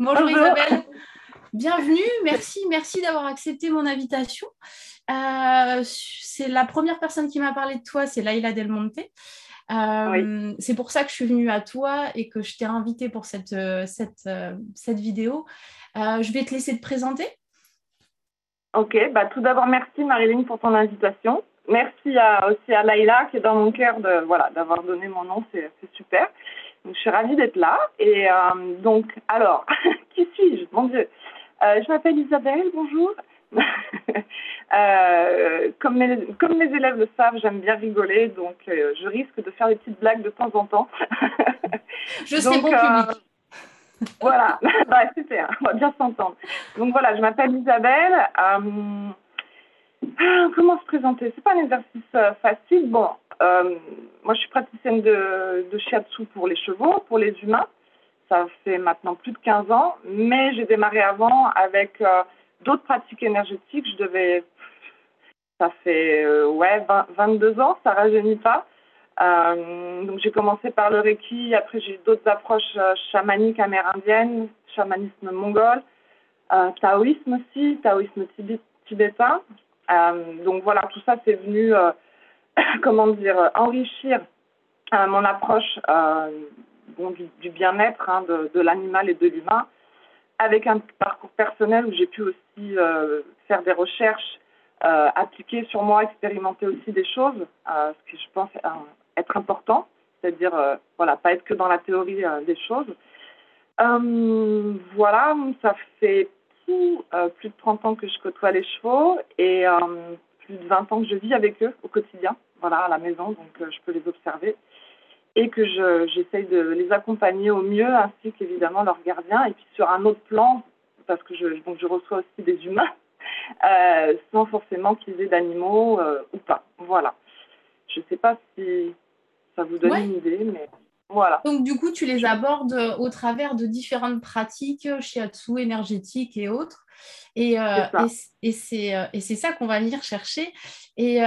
Bonjour Isabelle, bienvenue, merci d'avoir accepté mon invitation. C'est la première personne qui m'a parlé de toi, c'est Laila Del Monte. Oui. C'est pour ça que je suis venue à toi et que je t'ai invitée pour cette vidéo. Je vais te laisser te présenter. Ok, bah, tout d'abord merci Marilyn pour ton invitation. Merci aussi à Laila qui est dans mon cœur d'avoir donné mon nom, c'est super. Donc, je suis ravie d'être là. Et donc, alors, qui suis-je? Mon Dieu. Je m'appelle Isabelle, bonjour. Comme mes élèves le savent, j'aime bien rigoler, donc je risque de faire des petites blagues de temps en temps. Public. Voilà, bah, super, on va bien s'entendre. Donc voilà, je m'appelle Isabelle. Comment se présenter? C'est pas un exercice facile. Bon, moi je suis praticienne de shiatsu pour les chevaux, pour les humains. Ça fait maintenant plus de 15 ans, mais j'ai démarré avant avec d'autres pratiques énergétiques. Ça fait 22 ans, ça rajeunit pas. Donc j'ai commencé par le Reiki, après j'ai eu d'autres approches chamaniques amérindiennes, chamanisme mongol, taoïsme aussi, taoïsme tibétain. Donc voilà, tout ça c'est venu, enrichir mon approche du bien-être de l'animal et de l'humain, avec un parcours personnel où j'ai pu aussi faire des recherches, appliquer sur moi, expérimenter aussi des choses, ce qui je pense être important, c'est-à-dire pas être que dans la théorie des choses. Voilà, ça fait plus de 30 ans que je côtoie les chevaux et plus de 20 ans que je vis avec eux au quotidien, voilà, à la maison, donc je peux les observer et que j'essaye de les accompagner au mieux, ainsi qu'évidemment leurs gardiens. Et puis sur un autre plan, parce que je reçois aussi des humains, sans forcément qu'ils aient d'animaux ou pas. Voilà. Je ne sais pas si ça vous donne une idée, mais... Voilà. Donc, du coup, tu les abordes au travers de différentes pratiques, shiatsu, énergétique et autres. Et c'est ça qu'on va venir chercher. Et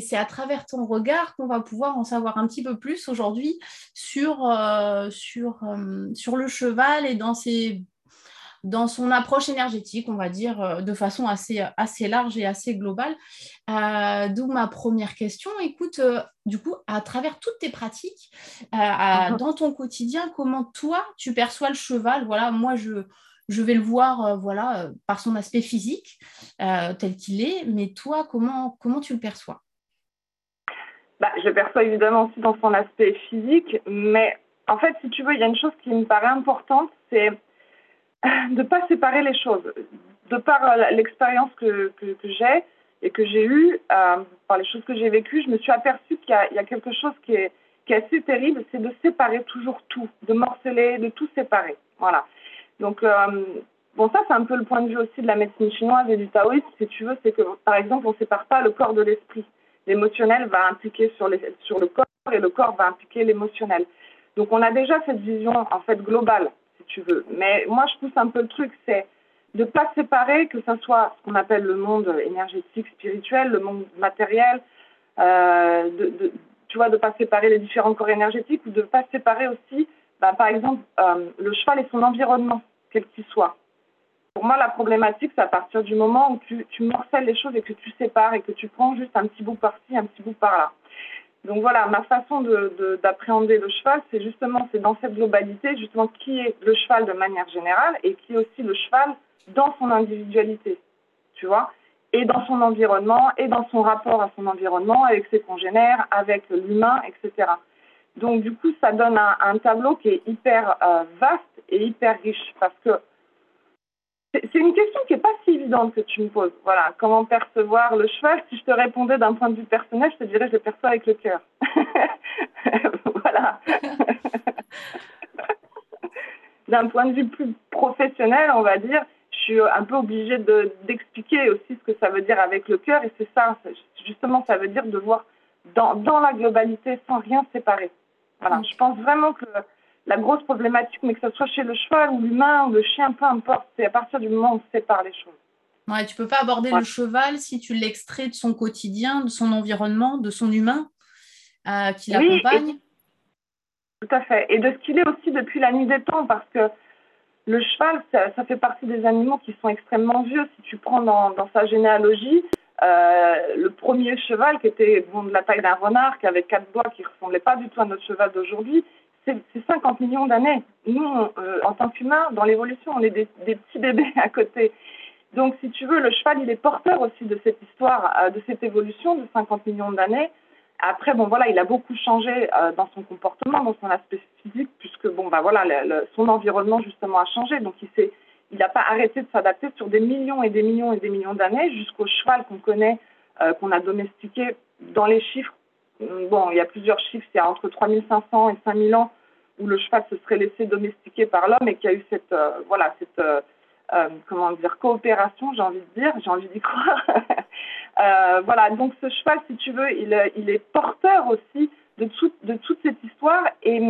c'est à travers ton regard qu'on va pouvoir en savoir un petit peu plus aujourd'hui sur le cheval et dans son approche énergétique, on va dire, de façon assez large et assez globale. D'où ma première question. Écoute, du coup, à travers toutes tes pratiques, dans ton quotidien, comment toi, tu perçois le cheval? Voilà, moi, je vais le voir par son aspect physique, tel qu'il est, mais toi, comment tu le perçois? Je le perçois évidemment aussi dans son aspect physique, mais en fait, si tu veux, il y a une chose qui me paraît importante, c'est de ne pas séparer les choses. De par l'expérience que j'ai et que j'ai eue, par les choses que j'ai vécues, je me suis aperçue qu'il y a quelque chose qui est assez terrible, c'est de séparer toujours tout, de morceler, de tout séparer. Voilà. Donc, ça, c'est un peu le point de vue aussi de la médecine chinoise et du taoïsme, si tu veux, c'est que, par exemple, on ne sépare pas le corps de l'esprit. L'émotionnel va impliquer sur le corps et le corps va impliquer l'émotionnel. Donc, on a déjà cette vision, en fait, globale, tu veux. Mais moi, je pousse un peu le truc, c'est de ne pas séparer, que ce soit ce qu'on appelle le monde énergétique, spirituel, le monde matériel, de ne pas séparer les différents corps énergétiques ou de ne pas séparer aussi, par exemple, le cheval et son environnement, quel qu'il soit. Pour moi, la problématique, c'est à partir du moment où tu morcelles les choses et que tu sépares et que tu prends juste un petit bout par-ci, un petit bout par-là. Donc voilà, ma façon d'appréhender le cheval, c'est justement, dans cette globalité, justement, qui est le cheval de manière générale et qui est aussi le cheval dans son individualité, tu vois, et dans son environnement, et dans son rapport à son environnement, avec ses congénères, avec l'humain, etc. Donc du coup, ça donne un tableau qui est hyper vaste et hyper riche, parce que c'est une question qui n'est pas si évidente que tu me poses. Voilà, comment percevoir le cheval? Si je te répondais d'un point de vue personnel, je te dirais je le perçois avec le cœur. Voilà. D'un point de vue plus professionnel, on va dire, je suis un peu obligée d'expliquer aussi ce que ça veut dire avec le cœur. Et c'est ça, justement, ça veut dire de voir dans la globalité sans rien séparer. Voilà, je pense vraiment que... La grosse problématique, mais que ce soit chez le cheval ou l'humain ou le chien, peu importe, c'est à partir du moment où on sépare les choses. Ouais, tu ne peux pas aborder le cheval si tu l'extrais de son quotidien, de son environnement, de son humain qui l'accompagne. Oui, tout à fait. Et de ce qu'il est aussi depuis la nuit des temps, parce que Le cheval, ça fait partie des animaux qui sont extrêmement vieux. Si tu prends dans sa généalogie, le premier cheval qui était de la taille d'un renard, qui avait 4 doigts, qui ne ressemblait pas du tout à notre cheval d'aujourd'hui, c'est 50 millions d'années. Nous, en tant qu'humains, dans l'évolution, on est des petits bébés à côté. Donc, si tu veux, le cheval, il est porteur aussi de cette histoire, de cette évolution de 50 millions d'années. Après, bon, voilà, il a beaucoup changé dans son comportement, dans son aspect physique, puisque, bon, bah, voilà, son environnement, justement, a changé. Donc, il n'a pas arrêté de s'adapter sur des millions et des millions et des millions d'années jusqu'au cheval qu'on connaît, qu'on a domestiqué dans les chiffres. Bon, il y a plusieurs chiffres, c'est entre 3500 et 5000 ans où le cheval se serait laissé domestiquer par l'homme et qu'il y a eu cette, voilà, cette, comment dire, coopération, j'ai envie d'y croire. Voilà, donc ce cheval, si tu veux, il est porteur aussi de toute cette histoire et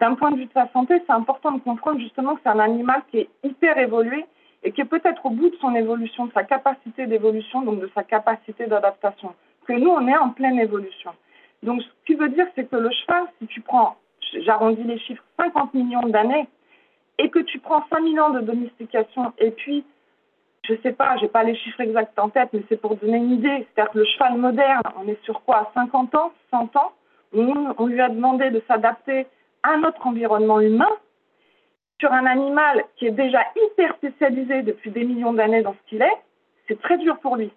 d'un point de vue de sa santé, c'est important de comprendre justement que c'est un animal qui est hyper évolué et qui est peut-être au bout de son évolution, de sa capacité d'évolution, donc de sa capacité d'adaptation, que nous, on est en pleine évolution. Donc, ce qui veut dire, c'est que le cheval, si tu prends, j'arrondis les chiffres, 50 millions d'années, et que tu prends 5000 ans de domestication, et puis, je ne sais pas, je n'ai pas les chiffres exacts en tête, mais c'est pour donner une idée. C'est-à-dire que le cheval moderne, on est sur quoi, 50 ans, 100 ans, on lui a demandé de s'adapter à notre environnement humain, sur un animal qui est déjà hyper spécialisé depuis des millions d'années dans ce qu'il est, c'est très dur pour lui.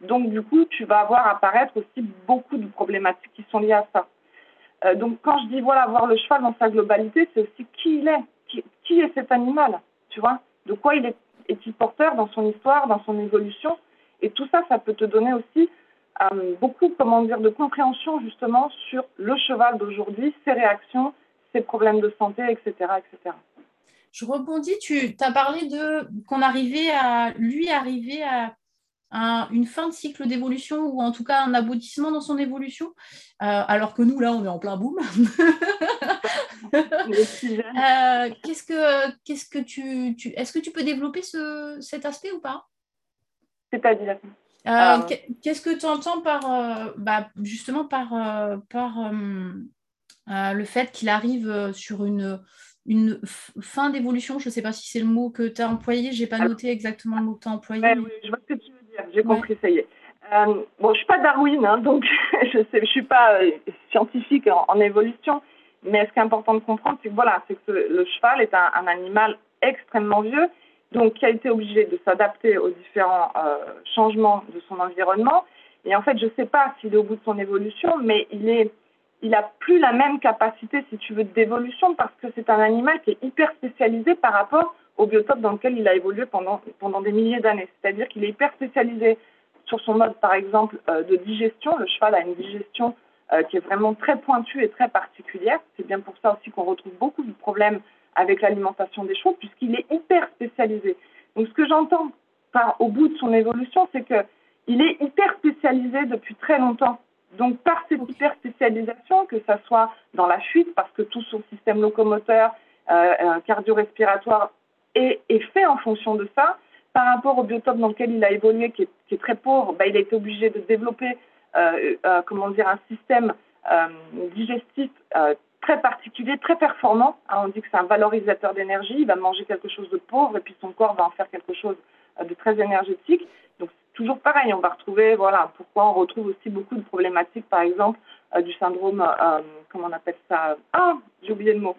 Donc, du coup, tu vas voir apparaître aussi beaucoup de problématiques qui sont liées à ça. Donc, quand je dis, voilà, voir le cheval dans sa globalité, c'est aussi qui il est, qui est cet animal, tu vois, de quoi il est-il porteur dans son histoire, dans son évolution. Et tout ça, ça peut te donner aussi beaucoup, comment dire, de compréhension, justement, sur le cheval d'aujourd'hui, ses réactions, ses problèmes de santé, etc., etc. Je rebondis, tu as parlé de qu'on arrivait à, lui, arriver à... une fin de cycle d'évolution ou en tout cas un aboutissement dans son évolution, alors que nous, là, on est en plein boom. Est-ce que tu peux développer cet aspect ou pas? C'est-à-dire qu'est-ce que tu entends par, justement par le fait qu'il arrive sur une fin d'évolution? Je ne sais pas si c'est le mot que tu as employé, je n'ai pas noté exactement le mot que tu as employé. Ouais, mais... oui, je vois ce que tu veux. J'ai compris, ça y est. Bon, je ne suis pas Darwin, hein, donc je ne suis pas scientifique en évolution, mais ce qui est important de comprendre, c'est que, voilà, c'est que le cheval est un animal extrêmement vieux, donc qui a été obligé de s'adapter aux différents changements de son environnement. Et en fait, je ne sais pas s'il est au bout de son évolution, mais il n'a plus la même capacité, si tu veux, d'évolution, parce que c'est un animal qui est hyper spécialisé par rapport au biotope dans lequel il a évolué pendant des milliers d'années. C'est-à-dire qu'il est hyper spécialisé sur son mode, par exemple, de digestion. Le cheval a une digestion qui est vraiment très pointue et très particulière. C'est bien pour ça aussi qu'on retrouve beaucoup de problèmes avec l'alimentation des chevaux, puisqu'il est hyper spécialisé. Donc, ce que j'entends par au bout de son évolution, c'est qu'il est hyper spécialisé depuis très longtemps. Donc, par cette hyper spécialisation, que ça soit dans la fuite, parce que tout son système locomoteur, cardio-respiratoire, et fait en fonction de ça, par rapport au biotope dans lequel il a évolué, qui est très pauvre, il a été obligé de développer un système digestif très particulier, très performant. On dit que c'est un valorisateur d'énergie, il va manger quelque chose de pauvre et puis son corps va en faire quelque chose de très énergétique. Donc c'est toujours pareil, on va retrouver, voilà, pourquoi on retrouve aussi beaucoup de problématiques, par exemple, du syndrome, comment on appelle ça ? Ah, j'ai oublié le mot.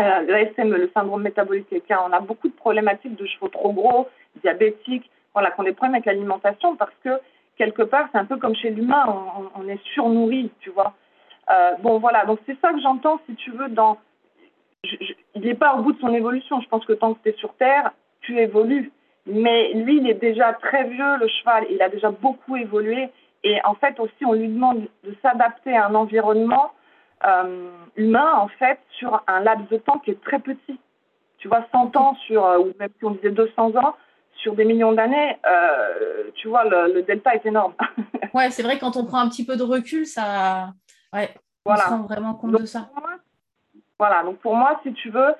Le SME, le syndrome métabolique équin, on a beaucoup de problématiques de chevaux trop gros, diabétiques, voilà, qu'on a des problèmes avec l'alimentation parce que, quelque part, c'est un peu comme chez l'humain, on est surnourri, tu vois. Bon, voilà, donc c'est ça que j'entends, si tu veux, dans... il n'est pas au bout de son évolution, je pense que tant que tu es sur Terre, tu évolues. Mais lui, il est déjà très vieux, le cheval, il a déjà beaucoup évolué. Et en fait, aussi, on lui demande de s'adapter à un environnement humain, en fait, sur un laps de temps qui est très petit. Tu vois, 100 ans, ou même si on disait 200 ans, sur des millions d'années, tu vois, le delta est énorme. Ouais, c'est vrai, quand on prend un petit peu de recul, ça... Ouais, voilà. On se rend vraiment compte de ça. Donc pour moi, si tu veux,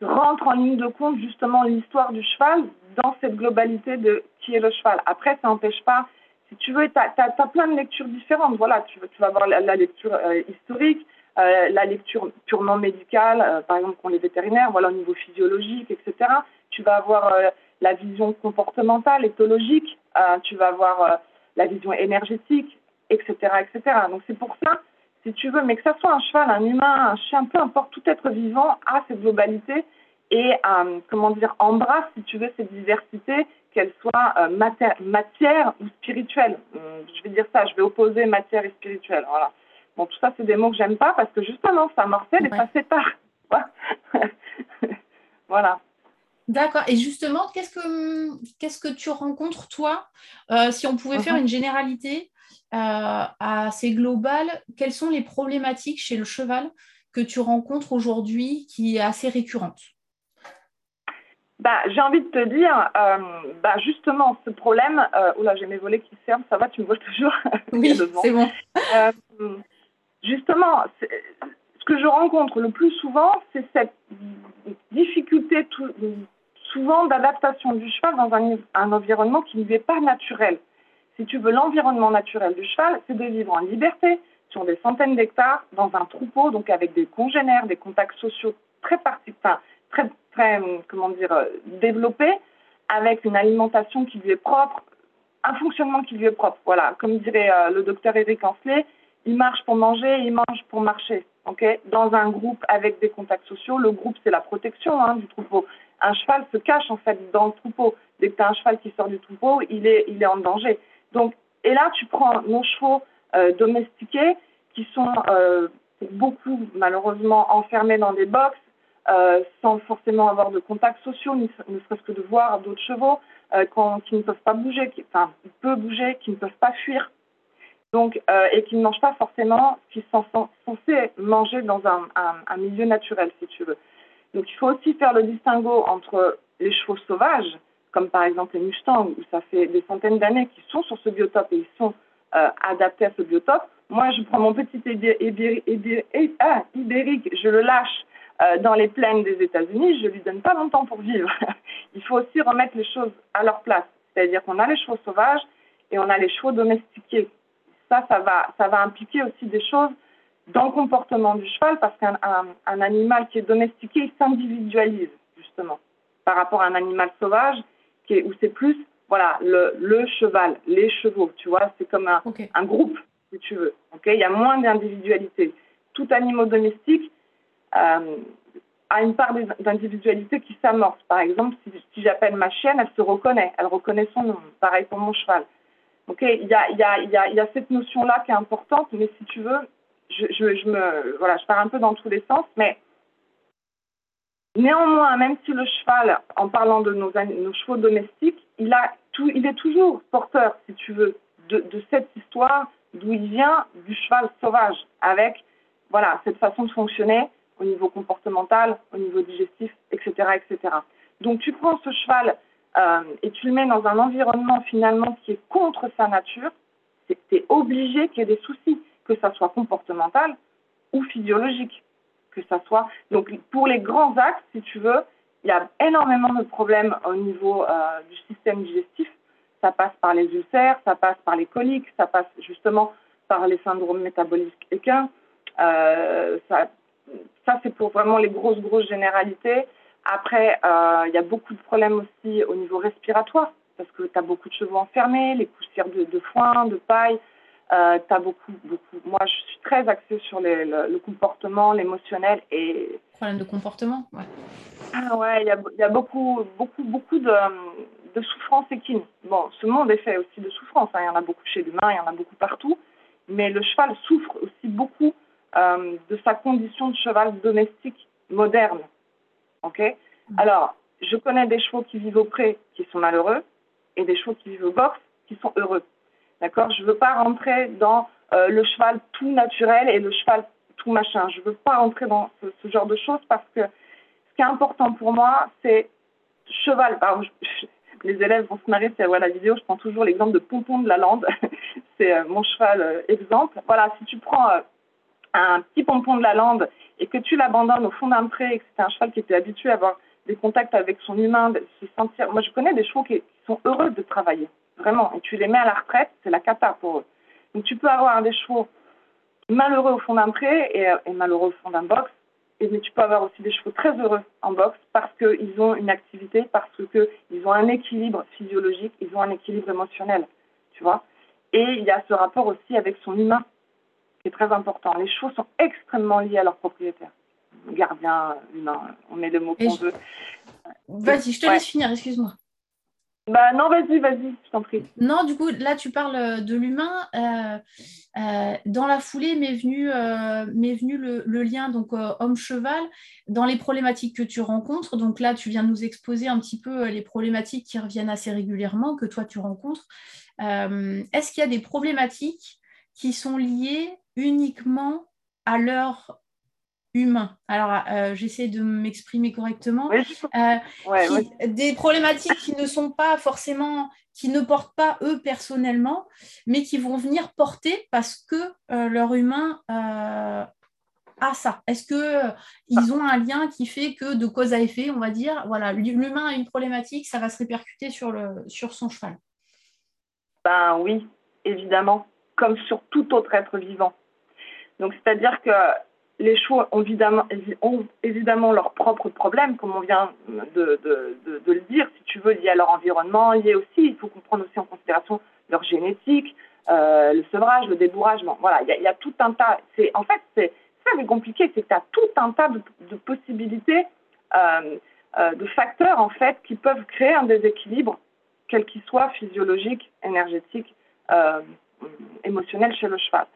rentre en ligne de compte, justement, l'histoire du cheval dans cette globalité de qui est le cheval. Après, ça n'empêche pas... Si tu veux, tu as plein de lectures différentes. Voilà, tu vas voir la lecture historique, la lecture purement médicale, par exemple qu'ont les vétérinaires, voilà, au niveau physiologique, etc. Tu vas avoir la vision comportementale, éthologique, tu vas avoir la vision énergétique, etc., etc. Donc c'est pour ça, si tu veux, mais que ça soit un cheval, un humain, un chien, peu importe, tout être vivant a cette globalité et, comment dire, embrasse, si tu veux, cette diversité, qu'elle soit matière ou spirituelle. Je vais dire ça, je vais opposer matière et spirituelle, voilà. Bon, tout ça, c'est des mots que j'aime pas parce que justement, ça morcelle et ça sépare. Voilà. D'accord. Et justement, qu'est-ce que tu rencontres, toi, si on pouvait faire une généralité assez globale, quelles sont les problématiques chez le cheval que tu rencontres aujourd'hui qui est assez récurrente? Bah, j'ai envie de te dire, justement, ce problème... oula, j'ai mes volets qui ferment, ça va, tu me vois toujours? Oui, c'est bon. Justement, ce que je rencontre le plus souvent, c'est cette difficulté souvent d'adaptation du cheval dans un environnement qui n'est pas naturel. Si tu veux, l'environnement naturel du cheval, c'est de vivre en liberté, sur des centaines d'hectares, dans un troupeau, donc avec des congénères, des contacts sociaux très particuliers, très comment dire, développés, avec une alimentation qui lui est propre, un fonctionnement qui lui est propre. Voilà, comme dirait le docteur Éric Ancelet, il marche pour manger, il mange pour marcher. Okay, dans un groupe avec des contacts sociaux, le groupe, c'est la protection du troupeau. Un cheval se cache, en fait, dans le troupeau. Dès que tu as un cheval qui sort du troupeau, il est en danger. Donc, et là, tu prends nos chevaux domestiqués qui sont beaucoup, malheureusement, enfermés dans des boxes, sans forcément avoir de contacts sociaux, ne serait-ce que de voir d'autres chevaux qui ne peuvent pas bouger, qui ne peuvent pas fuir. Donc, et qui ne mangent pas forcément ce qu'ils sont censés manger dans un milieu naturel, si tu veux. Donc, il faut aussi faire le distinguo entre les chevaux sauvages, comme par exemple les mustangs, où ça fait des centaines d'années qu'ils sont sur ce biotope et ils sont adaptés à ce biotope. Moi, je prends mon petit ibérique, je le lâche dans les plaines des États-Unis, je ne lui donne pas longtemps pour vivre. Il faut aussi remettre les choses à leur place. C'est-à-dire qu'on a les chevaux sauvages et on a les chevaux domestiqués. Ça va impliquer aussi des choses dans le comportement du cheval parce qu'un animal qui est domestiqué, il s'individualise, justement, par rapport à un animal sauvage où c'est plus voilà, le cheval, les chevaux, tu vois, c'est comme un groupe, si tu veux. Okay, il y a moins d'individualité. Tout animal domestique a une part d'individualité qui s'amorce. Par exemple, si j'appelle ma chienne, elle se reconnaît, elle reconnaît son nom. Pareil pour mon cheval. Okay, il y a cette notion-là qui est importante, mais si tu veux, je pars un peu dans tous les sens, mais néanmoins, même si le cheval, en parlant de nos chevaux domestiques, il est toujours porteur, si tu veux, de cette histoire d'où il vient, du cheval sauvage, avec voilà, cette façon de fonctionner au niveau comportemental, au niveau digestif, etc., etc. Donc tu prends ce cheval... et tu le mets dans un environnement finalement qui est contre sa nature, t'es obligé qu'il y ait des soucis, que ça soit comportemental ou physiologique, que ça soit. Donc pour les grands axes, si tu veux, il y a énormément de problèmes au niveau du système digestif. Ça passe par les ulcères, ça passe par les coliques, ça passe justement par les syndromes métaboliques équins. Ça c'est pour vraiment les grosses généralités. Après, il y a beaucoup de problèmes aussi au niveau respiratoire, parce que tu as beaucoup de chevaux enfermés, les poussières de foin, de paille. Tu as beaucoup. Moi, je suis très axée sur le comportement, l'émotionnel et. Problème de comportement, ouais. Ah ouais, il y a beaucoup de souffrances équines. Bon, ce monde est fait aussi de souffrances. Il y en a beaucoup chez l'humain, il y en a beaucoup partout. Mais le cheval souffre aussi beaucoup de sa condition de cheval domestique moderne. Okay. Alors, je connais des chevaux qui vivent au pré qui sont malheureux et des chevaux qui vivent au box qui sont heureux. D'accord. Je ne veux pas rentrer dans le cheval tout naturel et le cheval tout machin. Je ne veux pas rentrer dans ce genre de choses parce que ce qui est important pour moi, c'est cheval. Alors, les élèves vont se marrer si elles voient la vidéo. Je prends toujours l'exemple de Pompon de la Lande. C'est mon cheval exemple. Voilà, si tu prends un petit Pompon de la Lande et que tu l'abandonnes au fond d'un pré et que c'était un cheval qui était habitué à avoir des contacts avec son humain, de se sentir... Moi, je connais des chevaux qui sont heureux de travailler, vraiment. Et tu les mets à la retraite, c'est la cata pour eux. Donc, tu peux avoir des chevaux malheureux au fond d'un pré et malheureux au fond d'un box. Mais tu peux avoir aussi des chevaux très heureux en boxe parce qu'ils ont une activité, parce qu'ils ont un équilibre physiologique, ils ont un équilibre émotionnel, tu vois. Et il y a ce rapport aussi avec son humain qui est très important. Les chevaux sont extrêmement liés à leur propriétaire. Gardien, humain, on met le mot qu'on veut. Vas-y, je te laisse finir, excuse-moi. Bah non, vas-y, je t'en prie. Non, du coup, là, tu parles de l'humain. Dans la foulée, m'est venu le lien donc homme-cheval dans les problématiques que tu rencontres. Donc là, tu viens de nous exposer un petit peu les problématiques qui reviennent assez régulièrement, que toi, tu rencontres. Est-ce qu'il y a des problématiques qui sont liées uniquement à leur humain? Alors, j'essaie de m'exprimer correctement. Des problématiques qui ne sont pas forcément, qui ne portent pas eux personnellement, mais qui vont venir porter parce que leur humain a ça. Est-ce qu'ils ont un lien qui fait que de cause à effet, on va dire, voilà, l'humain a une problématique, ça va se répercuter sur son cheval? Ben oui, évidemment, comme sur tout autre être vivant. Donc, c'est-à-dire que les chevaux ont évidemment leurs propres problèmes, comme on vient de le dire, si tu veux, liés à leur environnement, liés aussi, il faut prendre aussi en considération leur génétique, le sevrage, le débourrage. Bon, voilà, il y a tout un tas. C'est ça qui est compliqué, c'est que tu as tout un tas de possibilités, de facteurs, en fait, qui peuvent créer un déséquilibre, quel qu'il soit, physiologique, énergétique, émotionnel chez le cheval.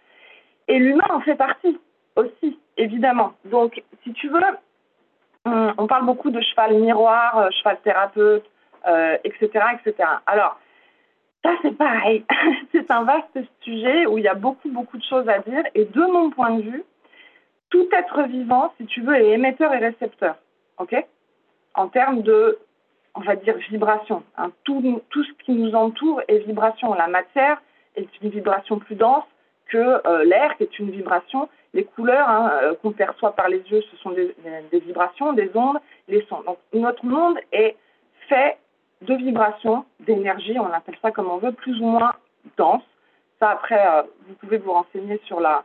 Et l'humain en fait partie aussi, évidemment. Donc, si tu veux, on parle beaucoup de cheval miroir, cheval thérapeute, etc., etc. Alors, ça, c'est pareil. C'est un vaste sujet où il y a beaucoup, beaucoup de choses à dire. Et de mon point de vue, tout être vivant, si tu veux, est émetteur et récepteur. OK ? En termes de, on va dire, vibration. Hein. Tout ce qui nous entoure est vibration. La matière est une vibration plus dense que l'air, qui est une vibration. Les couleurs qu'on perçoit par les yeux, ce sont des vibrations, des ondes, les sons. Donc, notre monde est fait de vibrations, d'énergie, on appelle ça comme on veut, plus ou moins dense. Ça, après, vous pouvez vous renseigner sur la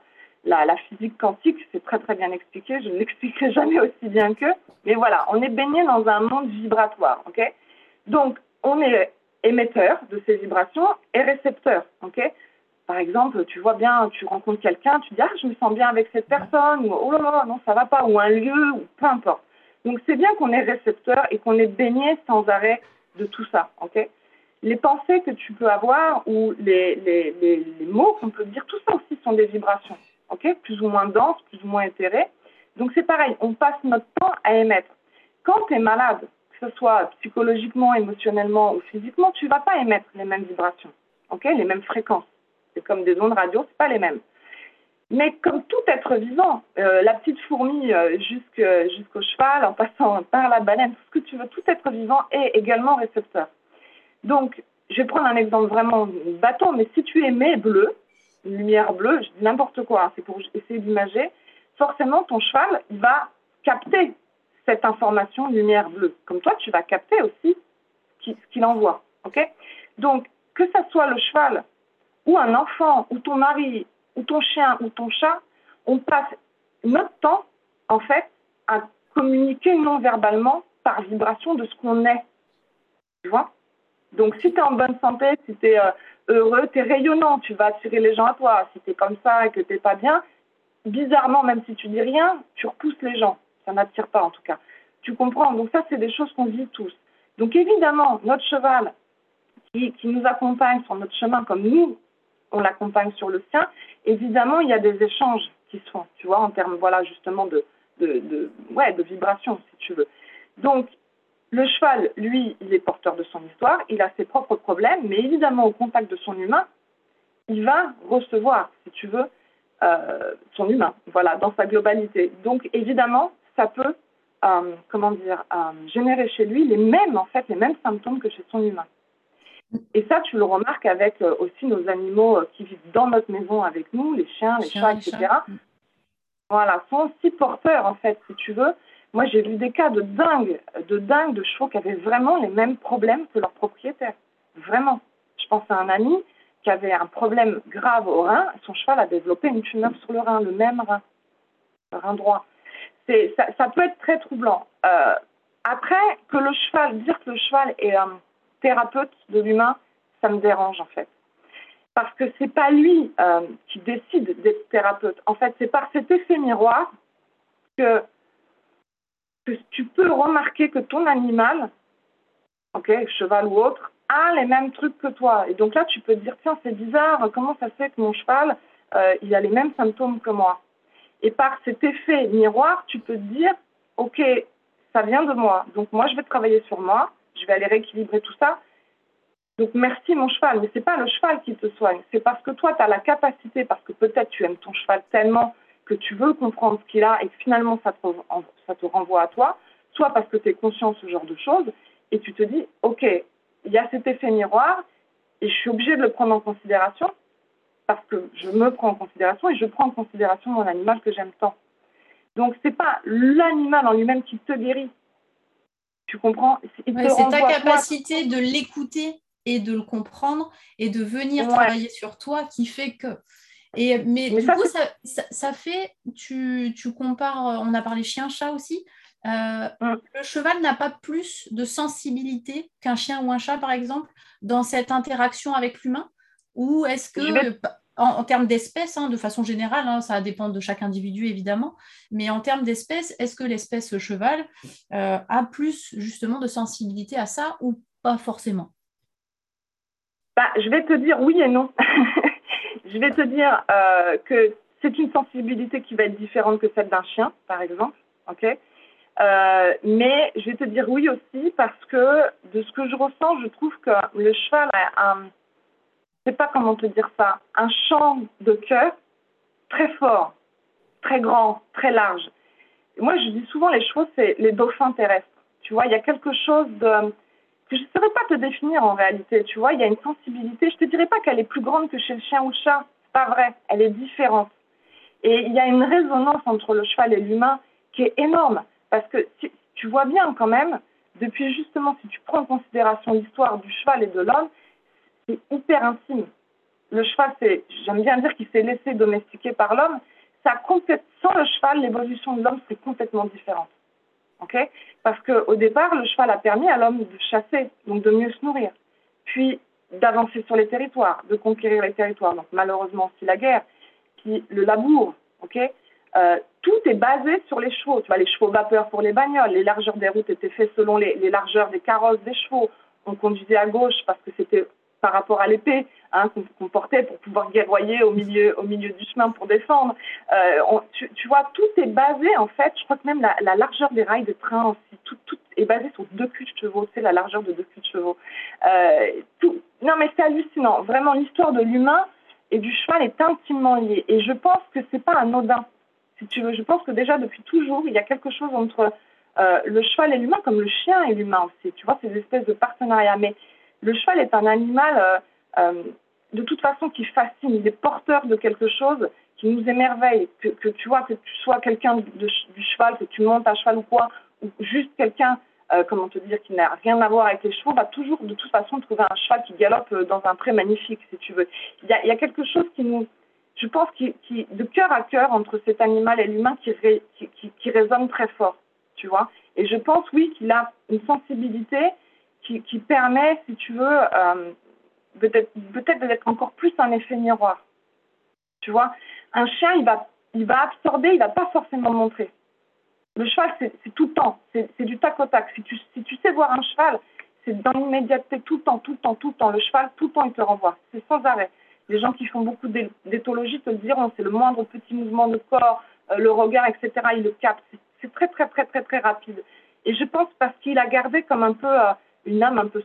physique quantique, c'est très, très bien expliqué. Je ne l'expliquerai jamais aussi bien qu'eux. Mais voilà, on est baigné dans un monde vibratoire, OK ? Donc, on est émetteur de ces vibrations et récepteur, OK ? Par exemple, tu vois bien, tu rencontres quelqu'un, tu dis « Ah, je me sens bien avec cette personne » ou « Oh là là, non, ça va pas » ou un lieu, ou peu importe. Donc, c'est bien qu'on est récepteur et qu'on est baigné sans arrêt de tout ça, OK ? Les pensées que tu peux avoir ou les mots qu'on peut dire, tout ça aussi sont des vibrations, OK ? Plus ou moins denses, plus ou moins éthérées. Donc, c'est pareil, on passe notre temps à émettre. Quand tu es malade, que ce soit psychologiquement, émotionnellement ou physiquement, tu ne vas pas émettre les mêmes vibrations, OK ? Les mêmes fréquences. C'est comme des ondes radio, c'est pas les mêmes. Mais comme tout être vivant, la petite fourmi jusqu'au cheval, en passant par la baleine, tout ce que tu veux, tout être vivant est également récepteur. Donc, je vais prendre un exemple vraiment bâton, mais si tu émets bleu, une lumière bleue, je dis n'importe quoi, hein, c'est pour essayer d'imager, forcément ton cheval il va capter cette information lumière bleue. Comme toi, tu vas capter aussi ce qu'il envoie. Okay ? Donc, que ça soit le cheval ou un enfant, ou ton mari, ou ton chien, ou ton chat, on passe notre temps, en fait, à communiquer non-verbalement par vibration de ce qu'on est. Tu vois ? Donc, si tu es en bonne santé, si tu es heureux, tu es rayonnant, tu vas attirer les gens à toi. Si tu es comme ça et que tu n'es pas bien, bizarrement, même si tu dis rien, tu repousses les gens. Ça n'attire pas, en tout cas. Tu comprends ? Donc, ça, c'est des choses qu'on vit tous. Donc, évidemment, notre cheval qui nous accompagne sur notre chemin comme nous, on l'accompagne sur le sien, évidemment, il y a des échanges qui se font, tu vois, en termes, voilà, justement, de vibrations, si tu veux. Donc, le cheval, lui, il est porteur de son histoire, il a ses propres problèmes, mais évidemment, au contact de son humain, il va recevoir, si tu veux, son humain, voilà, dans sa globalité. Donc, évidemment, ça peut, générer chez lui les mêmes symptômes que chez son humain. Et ça, tu le remarques avec aussi nos animaux qui vivent dans notre maison avec nous, les chiens, les chats, etc. Voilà, sont aussi porteurs, en fait, si tu veux. Moi, j'ai vu des cas de dingue de chevaux qui avaient vraiment les mêmes problèmes que leurs propriétaires. Vraiment. Je pense à un ami qui qui avait un problème grave au rein, son cheval a développé une tumeur sur le rein, le même rein, le rein droit. Ça, ça peut être très troublant. Après, que le cheval, dire que le cheval est un thérapeute de l'humain, ça me dérange en fait. Parce que c'est pas lui qui décide d'être thérapeute. En fait, c'est par cet effet miroir que tu peux remarquer que ton animal, cheval ou autre, a les mêmes trucs que toi. Et donc là, tu peux te dire, tiens, c'est bizarre, comment ça se fait que mon cheval, il a les mêmes symptômes que moi? Et par cet effet miroir, tu peux te dire, ok, ça vient de moi, donc moi, je vais travailler sur moi, je vais aller rééquilibrer tout ça. Donc merci mon cheval, mais c'est pas le cheval qui te soigne, c'est parce que toi, tu as la capacité, parce que peut-être tu aimes ton cheval tellement que tu veux comprendre ce qu'il a et que finalement, ça te renvoie à toi, soit parce que tu es conscient de ce genre de choses, et tu te dis, ok, il y a cet effet miroir et je suis obligée de le prendre en considération parce que je me prends en considération et je prends en considération mon animal que j'aime tant. Donc, ce n'est pas l'animal en lui-même qui te guérit. Tu comprends? Ouais, c'est ta capacité de l'écouter et de le comprendre et de venir travailler sur toi qui fait que... Et, mais du ça, coup, ça fait... Tu compares... On a parlé chien-chat aussi. Le cheval n'a pas plus de sensibilité qu'un chien ou un chat, par exemple, dans cette interaction avec l'humain? Ou est-ce que, en termes d'espèce, de façon générale, ça dépend de chaque individu, évidemment, mais en termes d'espèce, est-ce que l'espèce cheval a plus, justement, de sensibilité à ça ou pas forcément? Je vais te dire oui et non. Je vais te dire que c'est une sensibilité qui va être différente que celle d'un chien, par exemple, mais je vais te dire oui aussi parce que de ce que je ressens, je trouve que le cheval a un, je sais pas comment te dire ça, un champ de cœur très fort, très grand, très large. Et moi, je dis souvent les chevaux, c'est les dauphins terrestres. Tu vois, il y a quelque chose de, que je ne saurais pas te définir en réalité. Tu vois, il y a une sensibilité. Je te dirais pas qu'elle est plus grande que chez le chien ou le chat. C'est pas vrai. Elle est différente. Et il y a une résonance entre le cheval et l'humain qui est énorme. Parce que tu vois bien quand même, depuis justement, si tu prends en considération l'histoire du cheval et de l'homme, c'est hyper intime. Le cheval, j'aime bien dire qu'il s'est laissé domestiquer par l'homme. Sans le cheval, l'évolution de l'homme serait complètement différente. Parce qu'au départ, le cheval a permis à l'homme de chasser, donc de mieux se nourrir, puis d'avancer sur les territoires, de conquérir les territoires. Donc malheureusement aussi la guerre, puis le labour, tout est basé sur les chevaux. Tu vois, les chevaux vapeur pour les bagnoles, les largeurs des routes étaient faites selon les largeurs des carrosses des chevaux. On conduisait à gauche parce que c'était par rapport à l'épée qu'on portait pour pouvoir guerroyer au milieu du chemin pour défendre. Tu vois, tout est basé en fait. Je crois que même la largeur des rails de train aussi, tout est basé sur 2 culs de chevaux. Tu sais, la largeur de 2 culs de chevaux. Non, mais c'est hallucinant. Vraiment, l'histoire de l'humain et du cheval est intimement liée. Et je pense que c'est pas anodin. Si tu veux, je pense que déjà depuis toujours, il y a quelque chose entre le cheval et l'humain, comme le chien et l'humain aussi. Tu vois, ces espèces de partenariats. Mais le cheval est un animal, de toute façon, qui fascine. Il est porteur de quelque chose qui nous émerveille. Que tu vois, que tu sois quelqu'un du cheval, que tu montes à cheval ou quoi, ou juste quelqu'un, qui n'a rien à voir avec les chevaux, va toujours, de toute façon, trouver un cheval qui galope dans un pré magnifique, si tu veux. Il y a quelque chose qui nous... Je pense qu'il de cœur à cœur entre cet animal et l'humain qui résonne très fort, tu vois. Et je pense, oui, qu'il a une sensibilité qui permet, si tu veux, peut-être d'être encore plus un effet miroir, tu vois. Un chien, il va absorber, il va pas forcément montrer. Le cheval, c'est tout le temps, c'est du tac au tac. Si tu sais voir un cheval, c'est dans l'immédiateté, tout le temps, tout le temps, tout le temps. Le cheval, tout le temps, il te renvoie, c'est sans arrêt. Les gens qui font beaucoup d'éthologie te le diront, c'est le moindre petit mouvement de corps, le regard, etc. Il le capte. C'est très, très, très, très, très rapide. Et je pense parce qu'il a gardé comme un peu une âme un peu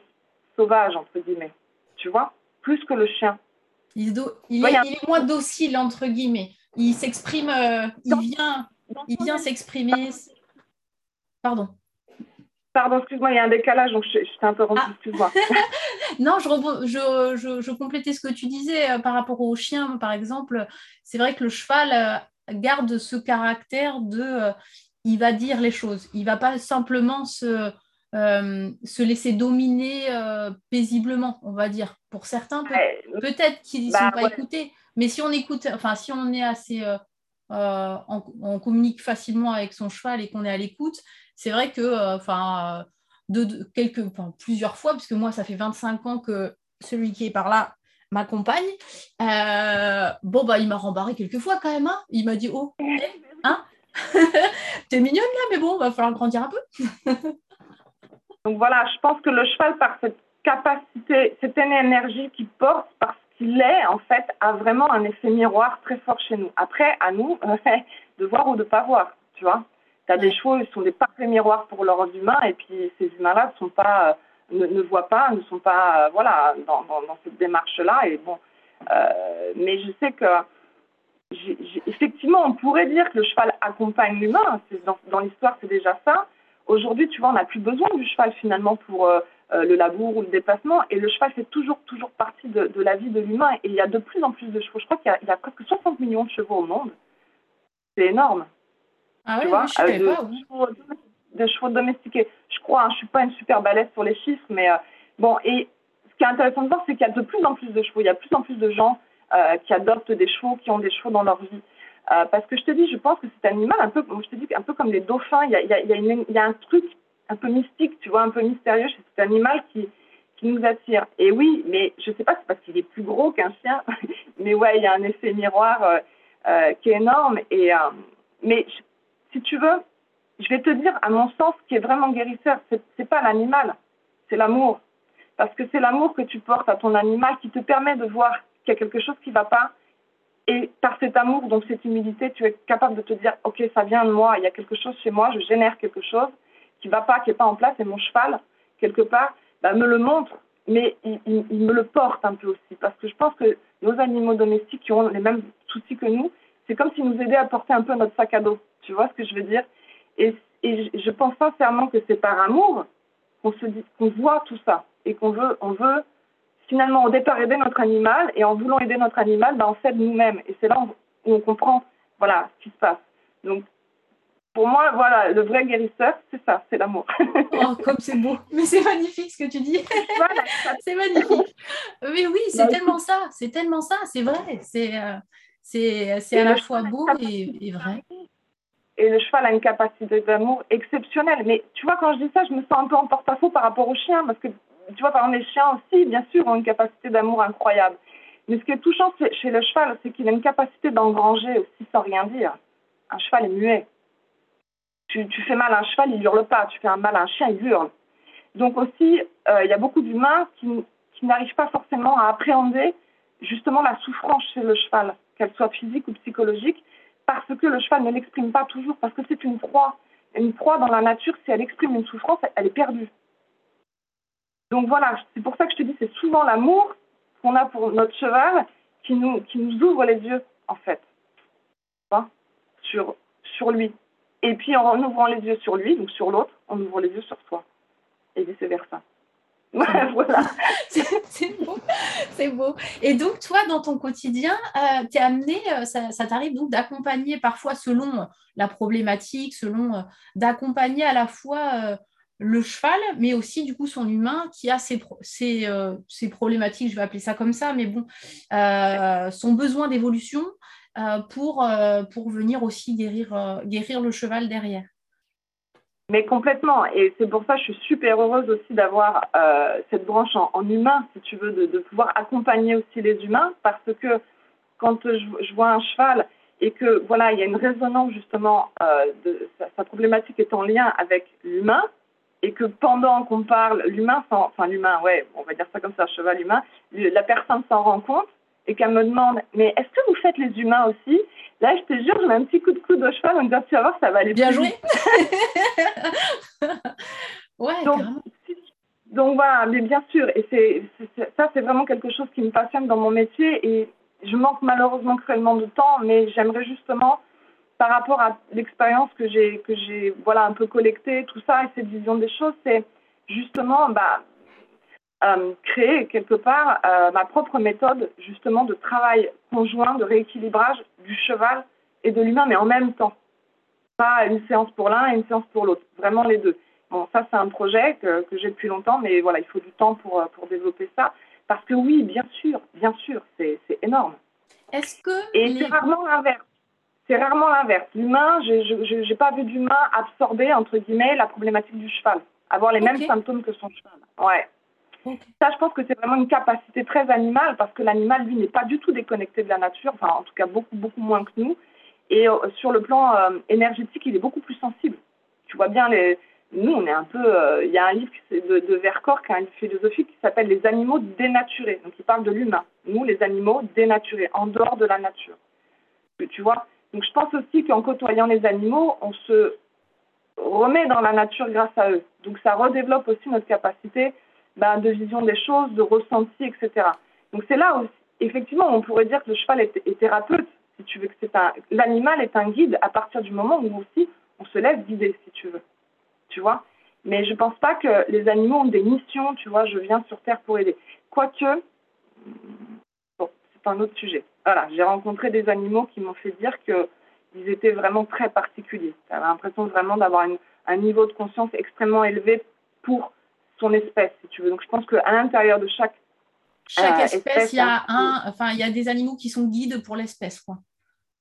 sauvage, entre guillemets. Tu vois? Plus que le chien. Il est moins docile, entre guillemets. Il s'exprime, il vient s'exprimer. Pardon. Pardon, excuse-moi, il y a un décalage, donc je t'ai interrompu, excuse-moi. Non, je complétais ce que tu disais par rapport au chien, par exemple. C'est vrai que le cheval garde ce caractère de il va dire les choses. Il ne va pas simplement se laisser dominer paisiblement, on va dire. Pour certains, peut-être qu'ils ne sont pas écoutés, mais si on écoute, enfin, si on est assez... on communique facilement avec son cheval et qu'on est à l'écoute, c'est vrai que plusieurs fois, parce que moi, ça fait 25 ans que celui qui est par là m'accompagne, il m'a rembarré quelques fois quand même, hein. Il m'a dit « Oh, hein t'es mignonne là, mais bon, va falloir grandir un peu. » Donc voilà, je pense que le cheval, par cette capacité, cette énergie qu'il porte, par qu'il est, en fait, a vraiment un effet miroir très fort chez nous. Après, à nous, de voir ou de ne pas voir, tu vois. Tu as des chevaux, ils sont des parfaits miroirs pour leurs humains, et puis ces humains-là ne voient pas, ne sont pas dans cette démarche-là. Et bon, mais je sais que, effectivement, on pourrait dire que le cheval accompagne l'humain. Dans l'histoire, c'est déjà ça. Aujourd'hui, tu vois, on n'a plus besoin du cheval, finalement, pour... le labour ou le déplacement, et le cheval fait toujours partie de la vie de l'humain, et il y a de plus en plus de chevaux. Je crois qu'il y a presque 60 millions de chevaux au monde. C'est énorme. Ah oui, je ne savais pas. De chevaux domestiqués. Je crois, je ne suis pas une super balèze sur les chiffres, mais bon, et ce qui est intéressant de voir, c'est qu'il y a de plus en plus de chevaux. Il y a de plus en plus de gens qui adoptent des chevaux, qui ont des chevaux dans leur vie. Parce que je te dis, je pense que cet animal, un peu comme les dauphins, il y a un truc un peu mystique, tu vois, un peu mystérieux chez cet animal qui nous attire. Et oui, mais je ne sais pas, c'est parce qu'il est plus gros qu'un chien, mais ouais, il y a un effet miroir qui est énorme. Et, mais si tu veux, je vais te dire, à mon sens, ce qui est vraiment guérisseur, ce n'est pas l'animal, c'est l'amour. Parce que c'est l'amour que tu portes à ton animal qui te permet de voir qu'il y a quelque chose qui ne va pas. Et par cet amour, donc cette humilité, tu es capable de te dire, ok, ça vient de moi, il y a quelque chose chez moi, je génère quelque chose qui va pas, qui n'est pas en place, et mon cheval, quelque part, me le montre, mais il me le porte un peu aussi. Parce que je pense que nos animaux domestiques qui ont les mêmes soucis que nous, c'est comme s'ils nous aidaient à porter un peu notre sac à dos. Tu vois ce que je veux dire? Et je pense sincèrement que c'est par amour qu'on voit tout ça, et qu'on veut finalement, au départ, aider notre animal, et en voulant aider notre animal, on fait nous-mêmes. Et c'est là où on comprend ce qui se passe. Donc, pour moi, voilà, le vrai guérisseur, c'est ça, c'est l'amour. Oh, comme c'est beau. Mais c'est magnifique ce que tu dis. Voilà, c'est magnifique. Mais oui, c'est tellement ça, c'est tellement ça, c'est vrai. C'est à la fois beau et vrai. Et le cheval a une capacité d'amour exceptionnelle. Mais tu vois, quand je dis ça, je me sens un peu en porte-à-faux par rapport aux chiens. Parce que, tu vois, par exemple, les chiens aussi, bien sûr, ont une capacité d'amour incroyable. Mais ce qui est touchant chez le cheval, c'est qu'il a une capacité d'engranger aussi sans rien dire. Un cheval est muet. Tu fais mal à un cheval, il hurle pas. Tu fais mal à un chien, il hurle. Donc aussi, il y a beaucoup d'humains qui n'arrivent pas forcément à appréhender justement la souffrance chez le cheval, qu'elle soit physique ou psychologique, parce que le cheval ne l'exprime pas toujours, parce que c'est une proie. Une proie dans la nature, si elle exprime une souffrance, elle est perdue. Donc voilà, c'est pour ça que je te dis, c'est souvent l'amour qu'on a pour notre cheval qui nous ouvre les yeux, en fait, sur lui. Et puis, en ouvrant les yeux sur lui, donc sur l'autre, on ouvre les yeux sur soi. Et vice-versa. Voilà. C'est beau. C'est beau. Et donc, toi, dans ton quotidien, tu es amenée, ça t'arrive donc d'accompagner parfois selon la problématique, d'accompagner à la fois le cheval, mais aussi du coup son humain qui a ses problématiques, je vais appeler ça comme ça, mais bon, son besoin d'évolution. Pour venir aussi guérir le cheval derrière. Mais complètement, et c'est pour ça que je suis super heureuse aussi d'avoir cette branche en humain, si tu veux, de pouvoir accompagner aussi les humains, parce que quand je vois un cheval et que voilà, il y a une résonance justement de sa problématique est en lien avec l'humain, et que pendant qu'on parle, l'humain, ouais, on va dire ça comme ça, cheval humain, la personne s'en rend compte. Et qu'elle me demande, mais est-ce que vous faites les humains aussi? Là, je te jure, je mets un petit coup de coude au cheval en me disant, tu vas voir, ça va aller bien jouer. Ouais, donc voilà, mais bien sûr, et ça, c'est vraiment quelque chose qui me passionne dans mon métier, et je manque malheureusement cruellement de temps, mais j'aimerais justement, par rapport à l'expérience que j'ai voilà, un peu collectée, tout ça, et cette vision des choses, c'est justement, créer quelque part ma propre méthode justement de travail conjoint, de rééquilibrage du cheval et de l'humain, mais en même temps. Pas une séance pour l'un et une séance pour l'autre, vraiment les deux. Bon, ça, c'est un projet que j'ai depuis longtemps, mais voilà, il faut du temps pour développer ça. Parce que oui, bien sûr, c'est énorme. Est-ce que c'est rarement l'inverse. C'est rarement l'inverse. L'humain, je n'ai pas vu d'humain absorber, entre guillemets, la problématique du cheval. Avoir les mêmes symptômes que son cheval. Ouais. Ça, je pense que c'est vraiment une capacité très animale, parce que l'animal, lui, n'est pas du tout déconnecté de la nature, enfin, en tout cas, beaucoup moins que nous. Et sur le plan énergétique, il est beaucoup plus sensible. Tu vois bien, nous, on est un peu... Il y a un livre de Vercors, qui a un livre philosophique qui s'appelle « Les animaux dénaturés ». Donc, il parle de l'humain. Nous, les animaux dénaturés, en dehors de la nature. Tu vois ? Donc, je pense aussi qu'en côtoyant les animaux, on se remet dans la nature grâce à eux. Donc, ça redéveloppe aussi notre capacité... Ben, de vision des choses, de ressenti, etc. Donc c'est là où, effectivement, on pourrait dire que le cheval est thérapeute, si tu veux, que l'animal est un guide à partir du moment où aussi on se laisse guider, si tu veux. Tu vois? Mais je ne pense pas que les animaux ont des missions, tu vois, je viens sur Terre pour aider. Quoique, bon, c'est un autre sujet. Voilà, j'ai rencontré des animaux qui m'ont fait dire qu'ils étaient vraiment très particuliers. Tu as l'impression vraiment d'avoir un niveau de conscience extrêmement élevé pour son espèce, si tu veux. Donc, je pense qu'à l'intérieur de chaque espèce, il y a il y a des animaux qui sont guides pour l'espèce, quoi.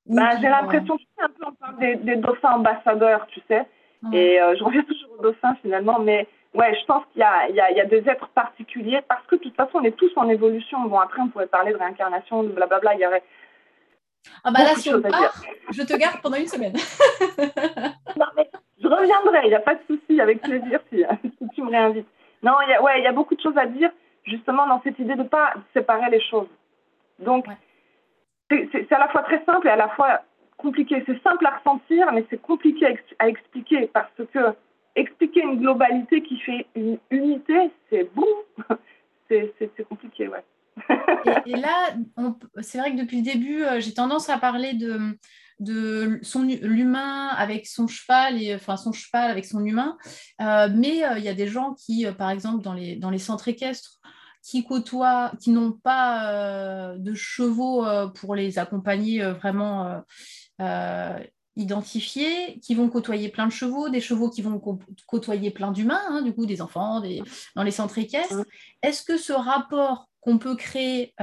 Bah, j'ai l'impression que c'est un peu, on parle des dauphins ambassadeurs, tu sais. Ouais. Et je reviens toujours aux dauphins, finalement. Mais ouais, je pense qu'il y a des êtres particuliers parce que, de toute façon, on est tous en évolution. Bon, après, on pourrait parler de réincarnation, de blablabla. Il y aurait... Ah bah là, si on part, je te garde pendant une semaine. Non, mais je reviendrai. Il n'y a pas de souci, avec plaisir, si tu me réinvites. Non, il y a beaucoup de choses à dire, justement, dans cette idée de ne pas séparer les choses. Donc, c'est à la fois très simple et à la fois compliqué. C'est simple à ressentir, mais c'est compliqué à expliquer, parce que expliquer une globalité qui fait une unité, c'est bon, c'est compliqué, ouais. Et là, c'est vrai que depuis le début, j'ai tendance à parler de l'humain avec son cheval, son cheval avec son humain. Mais il y a des gens qui, par exemple, dans les centres équestres, qui n'ont pas de chevaux pour les accompagner vraiment identifiés, qui vont côtoyer plein de chevaux, des chevaux qui vont côtoyer plein d'humains, hein, du coup, des enfants, dans les centres équestres. Est-ce que ce rapport qu'on peut créer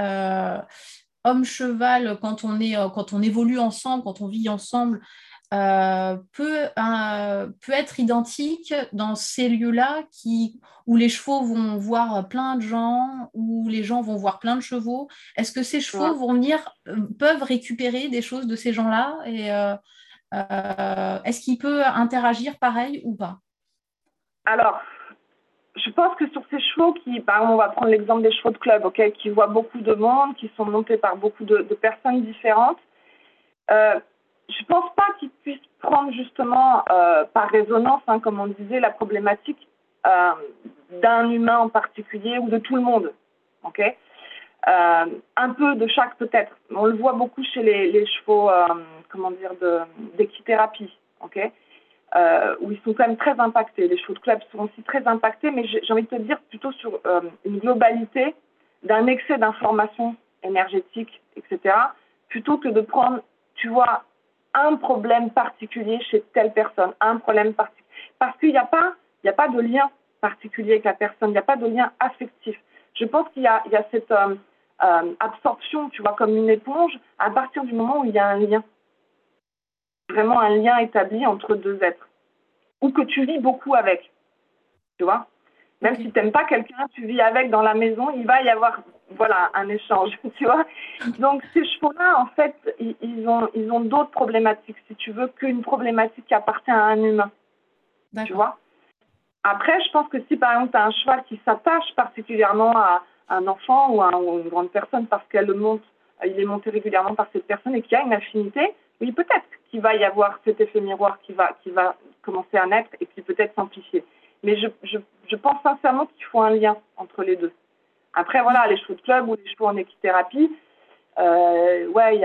homme-cheval quand on évolue ensemble, quand on vit ensemble, peut être identique dans ces lieux-là où les chevaux vont voir plein de gens, où les gens vont voir plein de chevaux. Est-ce que ces chevaux peuvent récupérer des choses de ces gens-là et est-ce qu'il peut interagir pareil ou pas? Alors, je pense que sur ces chevaux on va prendre l'exemple des chevaux de club, qui voient beaucoup de monde, qui sont montés par beaucoup de personnes différentes, je pense pas qu'ils puissent prendre justement par résonance, comme on disait, la problématique d'un humain en particulier ou de tout le monde. Un peu de chaque peut-être. On le voit beaucoup chez les chevaux d'équithérapie, où ils sont quand même très impactés. Les chevaux de club sont aussi très impactés, mais j'ai envie de te dire plutôt sur une globalité d'un excès d'informations énergétiques, etc., plutôt que de prendre, tu vois, un problème particulier chez telle personne, un problème particulier. Parce qu'il n'y a pas de lien particulier avec la personne, il n'y a pas de lien affectif. Je pense qu'il y a cette absorption, tu vois, comme une éponge, à partir du moment où il y a un lien. Vraiment un lien établi entre deux êtres, ou que tu vis beaucoup avec, tu vois. Même si tu n'aimes pas quelqu'un, tu vis avec dans la maison, il va y avoir, voilà, un échange, tu vois. Donc, ces chevaux-là, en fait, ils ont d'autres problématiques, si tu veux, qu'une problématique qui appartient à un humain, tu vois. Après, je pense que si, par exemple, tu as un cheval qui s'attache particulièrement à un enfant ou une grande personne parce qu'il est monté régulièrement par cette personne et qu'il y a une affinité, oui, peut-être qu'il va y avoir cet effet miroir qui va commencer à naître et qui peut-être s'amplifier. Mais je pense sincèrement qu'il faut un lien entre les deux. Après, voilà, les chevaux de club ou les chevaux en équithérapie, faut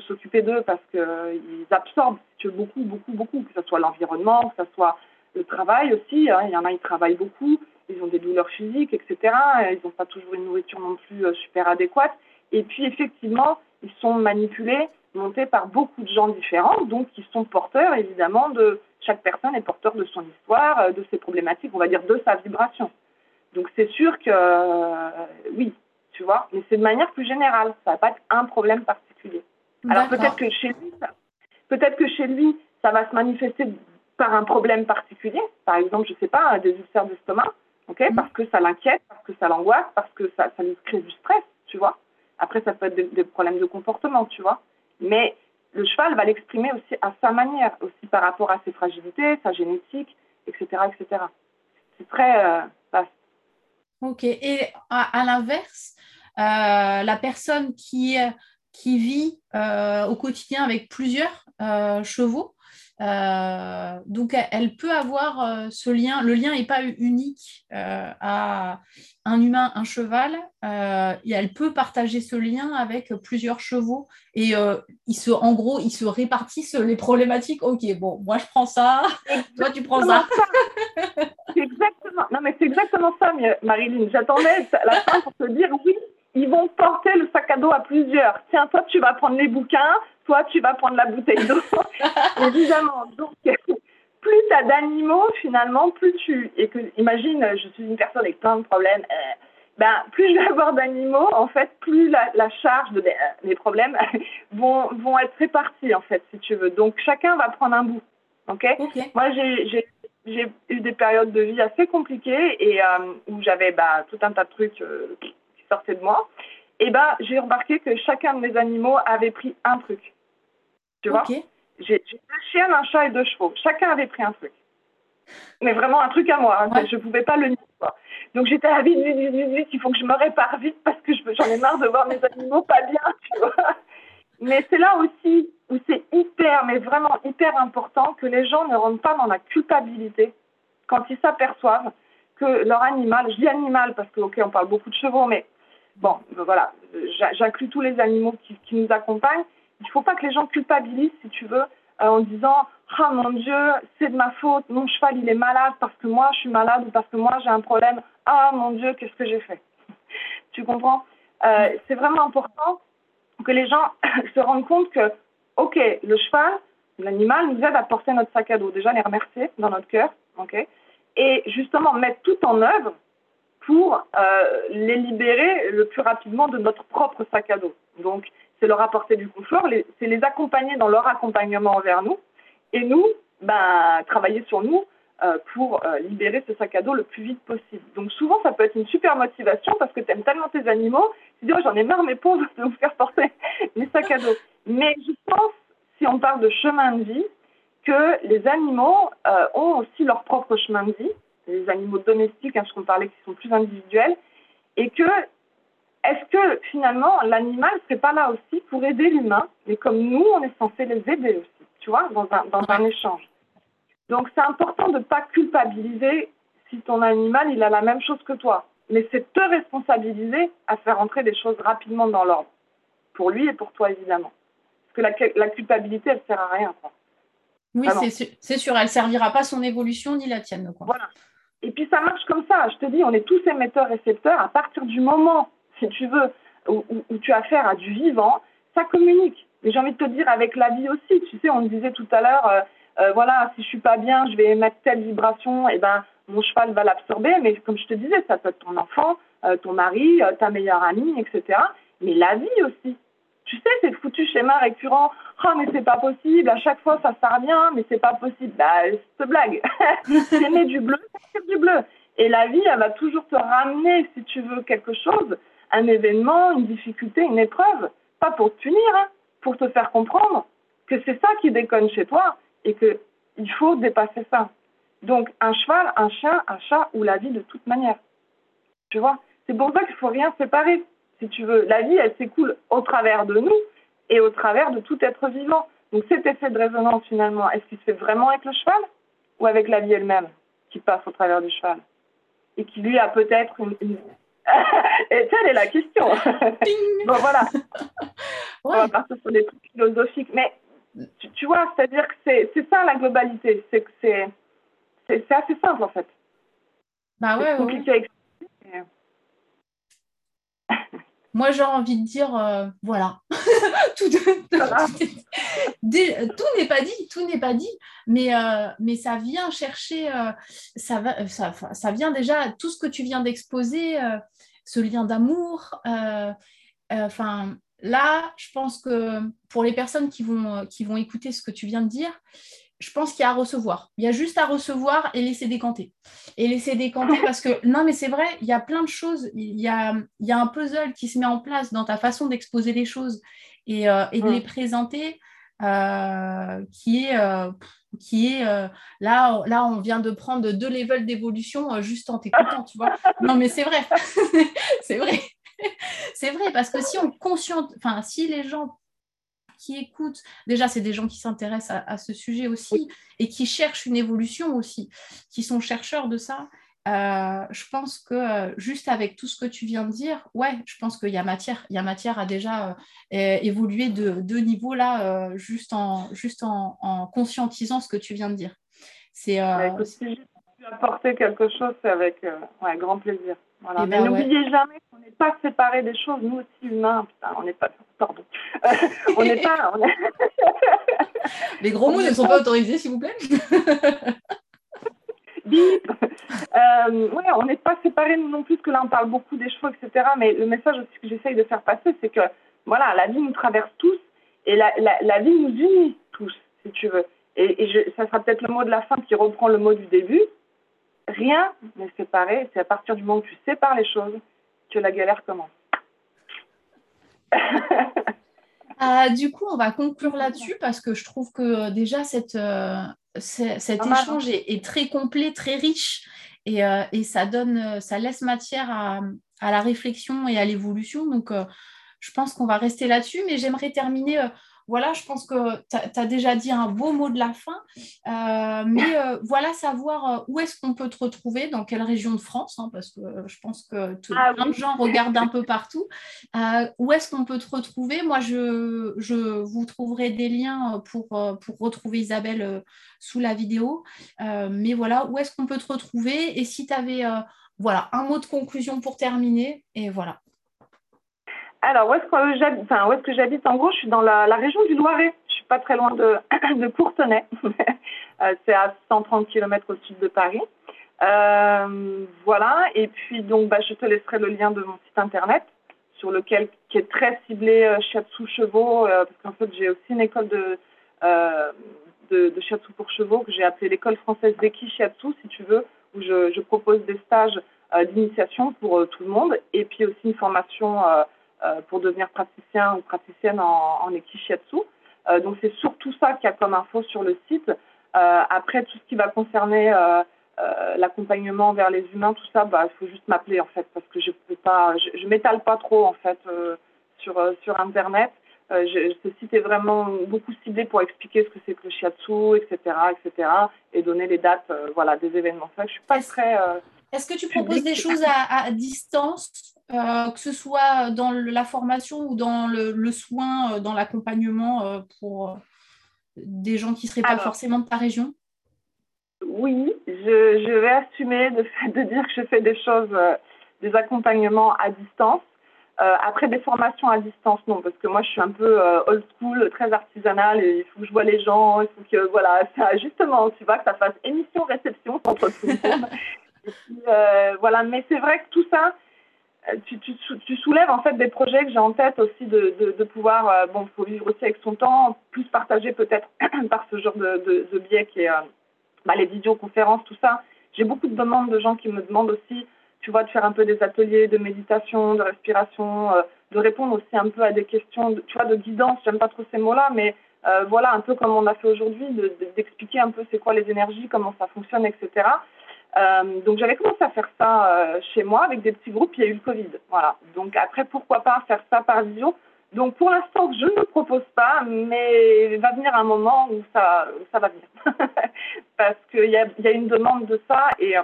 s'occuper d'eux parce qu'ils absorbent beaucoup, que ce soit l'environnement, que ce soit le travail aussi. Il y en a, ils travaillent beaucoup, ils ont des douleurs physiques, etc. Ils n'ont pas toujours une nourriture non plus super adéquate. Et puis, effectivement, ils sont manipulés montée par beaucoup de gens différents, donc qui sont porteurs, évidemment, de chaque personne est porteur de son histoire, de ses problématiques, on va dire, de sa vibration. Donc c'est sûr que, oui, tu vois, mais c'est de manière plus générale, ça va pas être un problème particulier. Alors peut-être que chez lui, ça va se manifester par un problème particulier, par exemple, je sais pas, des ulcères d'estomac, okay, parce que ça l'inquiète, parce que ça l'angoisse, parce que ça lui crée du stress, tu vois. Après, ça peut être des problèmes de comportement, tu vois. Mais le cheval va l'exprimer aussi à sa manière, aussi par rapport à ses fragilités, sa génétique, etc., etc. C'est très vaste. Ok. Et à l'inverse, la personne qui vit au quotidien avec plusieurs chevaux, donc elle peut avoir ce lien, le lien n'est pas unique à un humain, un cheval, et elle peut partager ce lien avec plusieurs chevaux et en gros ils se répartissent les problématiques. Ok, bon, moi je prends ça, toi tu prends ça. C'est exactement, non mais c'est exactement ça, Marilyn, j'attendais à la fin pour te dire oui, ils vont porter le sac à dos à plusieurs. Tiens, toi tu vas prendre les bouquins, toi, tu vas prendre la bouteille d'eau. Évidemment. Donc, plus tu as d'animaux, finalement, plus tu... Et que, imagine, je suis une personne avec plein de problèmes. Plus je vais avoir d'animaux, en fait, plus la charge de mes problèmes vont être répartis, en fait, si tu veux. Donc, chacun va prendre un bout. OK. Moi, j'ai eu des périodes de vie assez compliquées et où j'avais tout un tas de trucs qui sortaient de moi. Et j'ai remarqué que chacun de mes animaux avait pris un truc. Tu vois, j'ai deux chiennes, un chat et deux chevaux. Chacun avait pris un truc. Mais vraiment un truc à moi. Hein, ouais. Je ne pouvais pas le nier. Donc j'étais à vite, il faut que je me répare vite parce que j'en ai marre de voir mes animaux pas bien. Tu vois, mais c'est là aussi où c'est hyper, mais vraiment hyper important que les gens ne rentrent pas dans la culpabilité quand ils s'aperçoivent que leur animal, je dis animal parce que, on parle beaucoup de chevaux, mais bon, voilà, j'inclus tous les animaux qui nous accompagnent. Il ne faut pas que les gens culpabilisent, si tu veux, en disant « Ah, mon Dieu, c'est de ma faute, mon cheval, il est malade parce que moi, je suis malade ou parce que moi, j'ai un problème. Ah, mon Dieu, qu'est-ce que j'ai fait ?» Tu comprends ? C'est vraiment important que les gens se rendent compte que, ok, le cheval, l'animal, nous aide à porter notre sac à dos. Déjà, les remercier dans notre cœur, et justement, mettre tout en œuvre pour les libérer le plus rapidement de notre propre sac à dos. Donc, c'est leur apporter du confort, c'est les accompagner dans leur accompagnement envers nous, et nous, travailler sur nous pour libérer ce sac à dos le plus vite possible. Donc, souvent, ça peut être une super motivation parce que tu aimes tellement tes animaux, tu te dis « Oh, j'en ai marre, mes pauvres, de vous faire porter mes sacs à dos. » Mais je pense, si on parle de chemin de vie, que les animaux ont aussi leur propre chemin de vie, les animaux domestiques, parce qu'on parlait, qui sont plus individuels, et que, est-ce que, finalement, l'animal ne serait pas là aussi pour aider l'humain, mais comme nous, on est censé les aider aussi, tu vois, dans un échange. Donc, c'est important de ne pas culpabiliser si ton animal, il a la même chose que toi, mais c'est te responsabiliser à faire entrer les choses rapidement dans l'ordre, pour lui et pour toi, évidemment. Parce que la culpabilité, elle ne sert à rien, quoi. Oui, c'est sûr, elle ne servira pas son évolution ni la tienne, quoi. Voilà. Et puis, ça marche comme ça. Je te dis, on est tous émetteurs-récepteurs. À partir du moment, si tu veux, où tu as affaire à du vivant, ça communique. Mais j'ai envie de te dire, avec la vie aussi. Tu sais, on me disait tout à l'heure, voilà, si je ne suis pas bien, je vais émettre telle vibration, mon cheval va l'absorber. Mais comme je te disais, ça peut être ton enfant, ton mari, ta meilleure amie, etc. Mais la vie aussi. Tu sais, c'est le foutu schéma récurrent. « Ah, mais c'est pas possible, à chaque fois ça sert bien, mais c'est pas possible. » C'est une blague. T'aimer du bleu, c'est du bleu. Et la vie, elle va toujours te ramener, si tu veux, quelque chose, un événement, une difficulté, une épreuve. Pas pour te punir, hein, pour te faire comprendre que c'est ça qui déconne chez toi et qu'il faut dépasser ça. Donc, un cheval, un chien, un chat ou la vie de toute manière. Tu vois ? C'est pour ça qu'il faut rien séparer, si tu veux. La vie, elle s'écoule au travers de nous, et au travers de tout être vivant. Donc cet effet de résonance, finalement, est-ce qu'il se fait vraiment avec le cheval ou avec la vie elle-même qui passe au travers du cheval et qui lui a peut-être une... Et telle est la question. Bon, voilà. On va partir sur des trucs philosophiques. Mais tu vois, c'est-à-dire que c'est ça la globalité. C'est que c'est assez simple, en fait. Bah ouais, c'est compliqué à expliquer. Moi, j'ai envie de dire, voilà, tout n'est pas dit, mais ça vient chercher, ça vient déjà, tout ce que tu viens d'exposer, ce lien d'amour, là, je pense que pour les personnes qui vont écouter ce que tu viens de dire, je pense qu'il y a à recevoir. Il y a juste à recevoir et laisser décanter. Et laisser décanter parce que, non mais c'est vrai, il y a plein de choses. Il y a un puzzle qui se met en place dans ta façon d'exposer les choses et de les présenter qui est là on vient de prendre 2 levels d'évolution juste en t'écoutant, tu vois. Non mais c'est vrai. C'est vrai parce que si les gens qui écoutent, déjà c'est des gens qui s'intéressent à ce sujet aussi et qui cherchent une évolution aussi, qui sont chercheurs de ça, je pense que juste avec tout ce que tu viens de dire, ouais, je pense qu'il y a matière, à déjà évoluer de 2 niveaux là, juste en conscientisant ce que tu viens de dire. Si tu peux apporter quelque chose, c'est avec grand plaisir. Voilà. Mais n'oubliez jamais qu'on n'est pas séparés des choses, nous aussi humains. Putain, on n'est pas. Pardon. On n'est pas. On est... Les gros mots ne sont pas autorisés, s'il vous plaît. Bip. On n'est pas séparés nous non plus, parce que là on parle beaucoup des chevaux, etc. Mais le message aussi que j'essaye de faire passer, c'est que voilà, la vie nous traverse tous et la vie nous unit tous, si tu veux. Et ça sera peut-être le mot de la fin qui reprend le mot du début. Rien n'est séparé, c'est à partir du moment où tu sépares les choses que la galère commence. Du coup, on va conclure là-dessus parce que je trouve que déjà cet échange est très complet, très riche et ça laisse matière à la réflexion et à l'évolution. Donc, je pense qu'on va rester là-dessus, mais j'aimerais terminer... Voilà, je pense que tu as déjà dit un beau mot de la fin, savoir où est-ce qu'on peut te retrouver, dans quelle région de France, hein, parce que je pense que plein de gens regardent un peu partout. Où est-ce qu'on peut te retrouver ? Moi, je vous trouverai des liens pour retrouver Isabelle sous la vidéo. Mais voilà, où est-ce qu'on peut te retrouver ? Et si tu avais un mot de conclusion pour terminer, et voilà. Alors, où est-ce que j'habite ? En gros, je suis dans la région du Loiret. Je ne suis pas très loin de Courtenay. C'est à 130 km au sud de Paris. Et puis, donc, je te laisserai le lien de mon site internet, qui est très ciblé shiatsu chevaux, parce qu'en fait, j'ai aussi une école de shiatsu pour chevaux que j'ai appelée l'École française d'Eki Shiatsu, si tu veux, où je propose des stages d'initiation pour tout le monde, et puis aussi une formation... pour devenir praticien ou praticienne en Eki Shiatsu. Donc, c'est surtout ça qu'il y a comme info sur le site. Après, tout ce qui va concerner l'accompagnement vers les humains, tout ça, il faut juste m'appeler, en fait, parce que je m'étale pas trop, en fait, sur Internet. Ce site est vraiment beaucoup ciblé pour expliquer ce que c'est que le shiatsu, etc., et donner les dates des événements. Ça, je suis pas très... Est-ce que tu proposes des choses à distance, que ce soit dans la formation ou dans le soin, dans l'accompagnement pour des gens qui ne seraient pas forcément de ta région ? Oui, je vais assumer de dire que je fais des choses, des accompagnements à distance. Après, des formations à distance, non, parce que moi, je suis un peu old school, très artisanale, et il faut que je vois les gens, il faut que, ça, justement, tu vois, que ça fasse émission-réception entre tout le monde. Mais c'est vrai que tout ça, tu soulèves en fait des projets que j'ai en tête aussi de pouvoir, faut vivre aussi avec son temps, plus partagé peut-être par ce genre de biais qui est les vidéoconférences, tout ça. J'ai beaucoup de demandes de gens qui me demandent aussi, tu vois, de faire un peu des ateliers de méditation, de respiration, de répondre aussi un peu à des questions, de guidance, j'aime pas trop ces mots-là, mais un peu comme on a fait aujourd'hui, d'expliquer un peu c'est quoi les énergies, comment ça fonctionne, etc. Donc j'avais commencé à faire ça chez moi avec des petits groupes, il y a eu le Covid, voilà. Donc après, pourquoi pas faire ça par vision. Donc pour l'instant, je ne propose pas, mais il va venir un moment où ça va venir. Parce qu'il y a une demande de ça et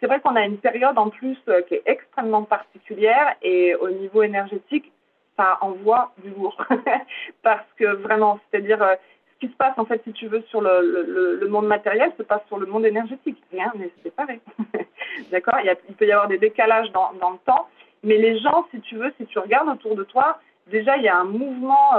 c'est vrai qu'on a une période en plus qui est extrêmement particulière et au niveau énergétique, ça envoie du lourd. Parce que vraiment, c'est-à-dire... Ce qui se passe, en fait, si tu veux, sur le monde matériel, se passe sur le monde énergétique. Rien n'est séparé. D'accord ? Il peut y avoir des décalages dans le temps. Mais les gens, si tu veux, si tu regardes autour de toi, déjà, il y a un mouvement,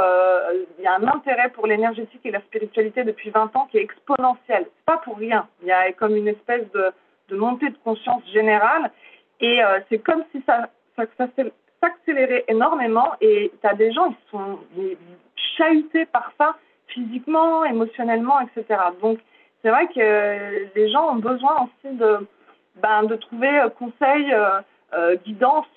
il y a un intérêt pour l'énergétique et la spiritualité depuis 20 ans qui est exponentiel. C'est pas pour rien. Il y a comme une espèce de montée de conscience générale. Et c'est comme si ça s'accélérait énormément. Et tu as des gens, ils sont chahutés par ça, physiquement, émotionnellement, etc. Donc, c'est vrai que les gens ont besoin aussi de trouver conseils, guidance.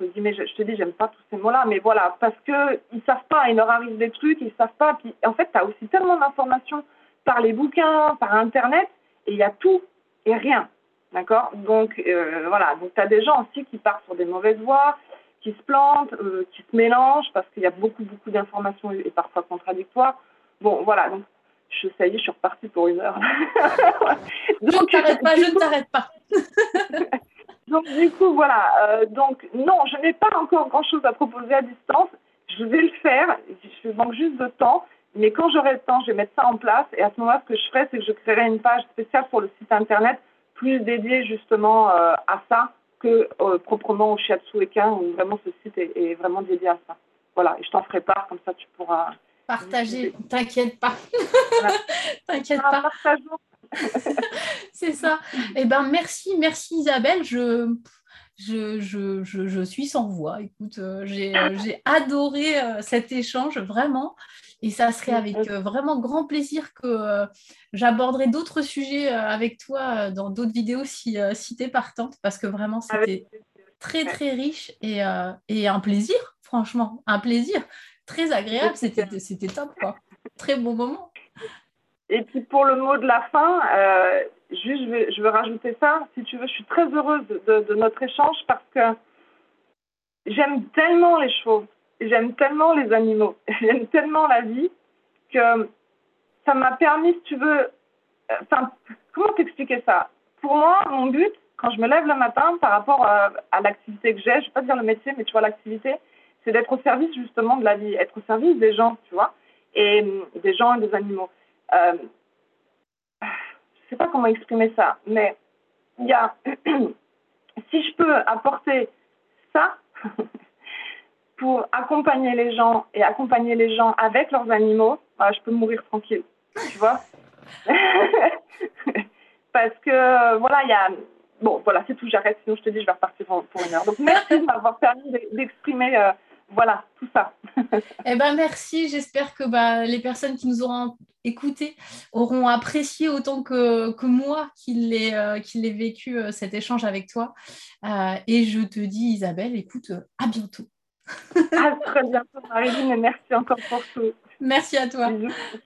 Je te dis, j'aime pas tous ces mots-là, mais voilà, parce qu'ils savent pas, il leur arrive des trucs, ils savent pas. Puis, en fait, tu as aussi tellement d'informations par les bouquins, par Internet, et il y a tout et rien, d'accord? Donc, voilà, donc tu as des gens aussi qui partent sur des mauvaises voies, qui se plantent, qui se mélangent, parce qu'il y a beaucoup d'informations et parfois contradictoires. Bon, voilà, donc, ça y est, je suis repartie pour une heure. Donc, je ne t'arrête pas. Donc, du coup, voilà. Donc, non, je n'ai pas encore grand-chose à proposer à distance. Je vais le faire. Je manque juste de temps. Mais quand j'aurai le temps, je vais mettre ça en place. Et à ce moment-là, ce que je ferai, c'est que je créerai une page spéciale sur le site Internet, plus dédiée justement à ça que proprement au Shiatsu équin, où vraiment ce site est vraiment dédié à ça. Voilà. Et je t'en ferai part. Comme ça, tu pourras... Partager. T'inquiète pas. Voilà. T'inquiète pas. Partageons. C'est ça. Eh ben merci Isabelle. Je suis sans voix. Écoute, j'ai adoré cet échange vraiment. Et ça serait avec vraiment grand plaisir que j'aborderai d'autres sujets avec toi dans d'autres vidéos si t'es partante, parce que vraiment c'était très très riche et un plaisir, franchement, un plaisir très agréable. C'était top quoi. Très bon moment. Et puis pour le mot de la fin, juste je veux rajouter ça, si tu veux, je suis très heureuse de notre échange parce que j'aime tellement les choses, j'aime tellement les animaux, j'aime tellement la vie que ça m'a permis, si tu veux, enfin, comment t'expliquer ça? Pour moi, mon but, quand je me lève le matin par rapport à l'activité que j'ai, je ne vais pas dire le métier, mais tu vois l'activité, c'est d'être au service justement de la vie, être au service des gens, tu vois, et des gens et des animaux. Je ne sais pas comment exprimer ça, mais il y a si je peux apporter ça pour accompagner les gens et accompagner les gens avec leurs animaux, je peux mourir tranquille, tu vois. Parce que voilà, il y a bon, voilà, c'est tout, j'arrête, sinon je te dis je vais repartir pour une heure. Donc merci de m'avoir permis d'exprimer voilà, tout ça. Eh ben merci, j'espère que les personnes qui nous auront écouté auront apprécié autant que moi qui l'ai vécu cet échange avec toi. Et je te dis, Isabelle, écoute, à bientôt. À très bientôt, Marilyn, et merci encore pour tout. Merci à toi. Bisous.